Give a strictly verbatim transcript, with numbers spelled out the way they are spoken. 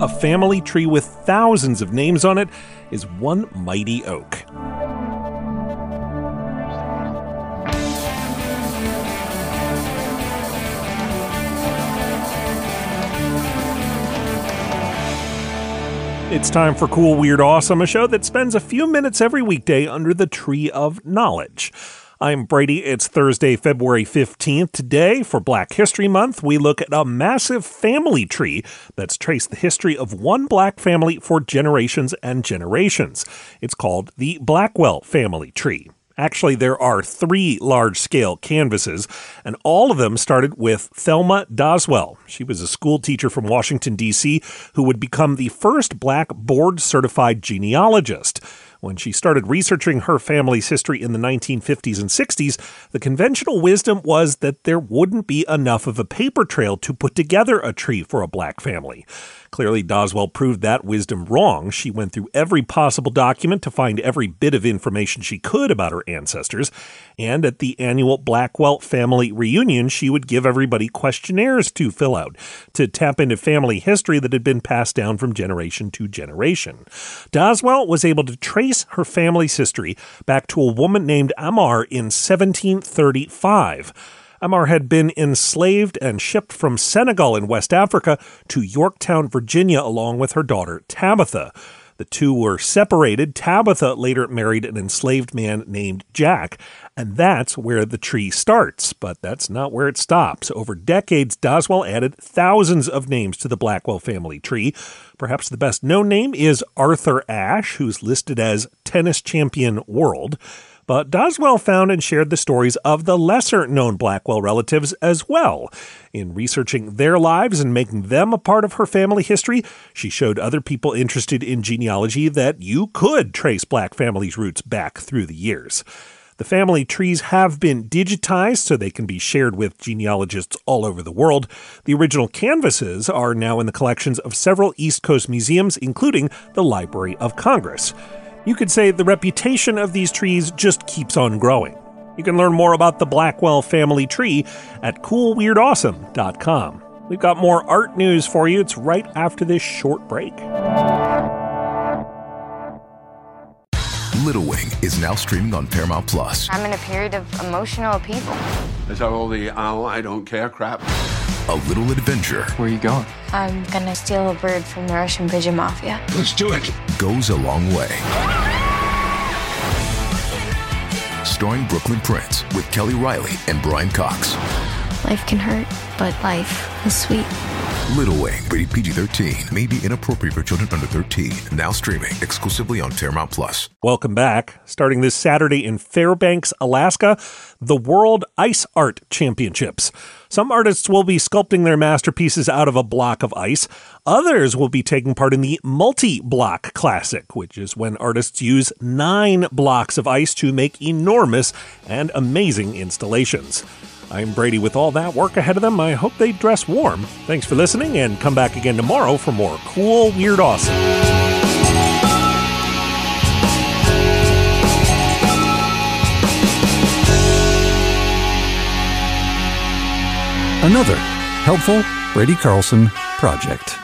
A family tree with thousands of names on it is one mighty oak. It's time for Cool, Weird, Awesome, a show that spends a few minutes every weekday under the tree of knowledge. I'm Brady. It's Thursday, February fifteenth. Today, for Black History Month, we look at a massive family tree that's traced the history of one black family for generations and generations. It's called the Blackwell family tree. Actually, there are three large-scale canvases, and all of them started with Thelma Doswell. She was a school teacher from Washington, D C, who would become the first black board-certified genealogist. When she started researching her family's history in the nineteen fifties and sixties, the conventional wisdom was that there wouldn't be enough of a paper trail to put together a tree for a black family. Clearly, Doswell proved that wisdom wrong. She went through every possible document to find every bit of information she could about her ancestors, and at the annual Blackwell family reunion, she would give everybody questionnaires to fill out to tap into family history that had been passed down from generation to generation. Doswell was able to trace her family's history back to a woman named Amar in seventeen thirty-five. Amar had been enslaved and shipped from Senegal in West Africa to Yorktown, Virginia, along with her daughter, Tabitha. The two were separated. Tabitha later married an enslaved man named Jack, and that's where the tree starts. But that's not where it stops. Over decades, Doswell added thousands of names to the Blackwell family tree. Perhaps the best-known name is Arthur Ashe, who's listed as tennis champion world. But Doswell found and shared the stories of the lesser-known Blackwell relatives as well. In researching their lives and making them a part of her family history, she showed other people interested in genealogy that you could trace black families' roots back through the years. The family trees have been digitized so they can be shared with genealogists all over the world. The original canvases are now in the collections of several East Coast museums, including the Library of Congress. You could say the reputation of these trees just keeps on growing. You can learn more about the Blackwell family tree at cool weird awesome dot com. We've got more art news for you. It's right after this short break. Little Wing is now streaming on Paramount Plus. I'm in a period of emotional upheaval. Is that all the oh, I don't care crap? A little adventure. Where are you going? I'm going to steal a bird from the Russian pigeon mafia. Let's do it. Goes a long way. Starring Brooklyn Prince with Kelly Riley and Brian Cox. Life can hurt, but life is sweet. Little Wing, rated P G thirteen, may be inappropriate for children under thirteen. Now streaming exclusively on Paramount Plus. Welcome back. Starting this Saturday in Fairbanks, Alaska, the World Ice Art Championships. Some artists will be sculpting their masterpieces out of a block of ice. Others will be taking part in the multi-block classic, which is when artists use nine blocks of ice to make enormous and amazing installations. I'm Brady. With all that work ahead of them, I hope they dress warm. Thanks for listening, and come back again tomorrow for more Cool, Weird, Awesome. Another helpful Brady Carlson project.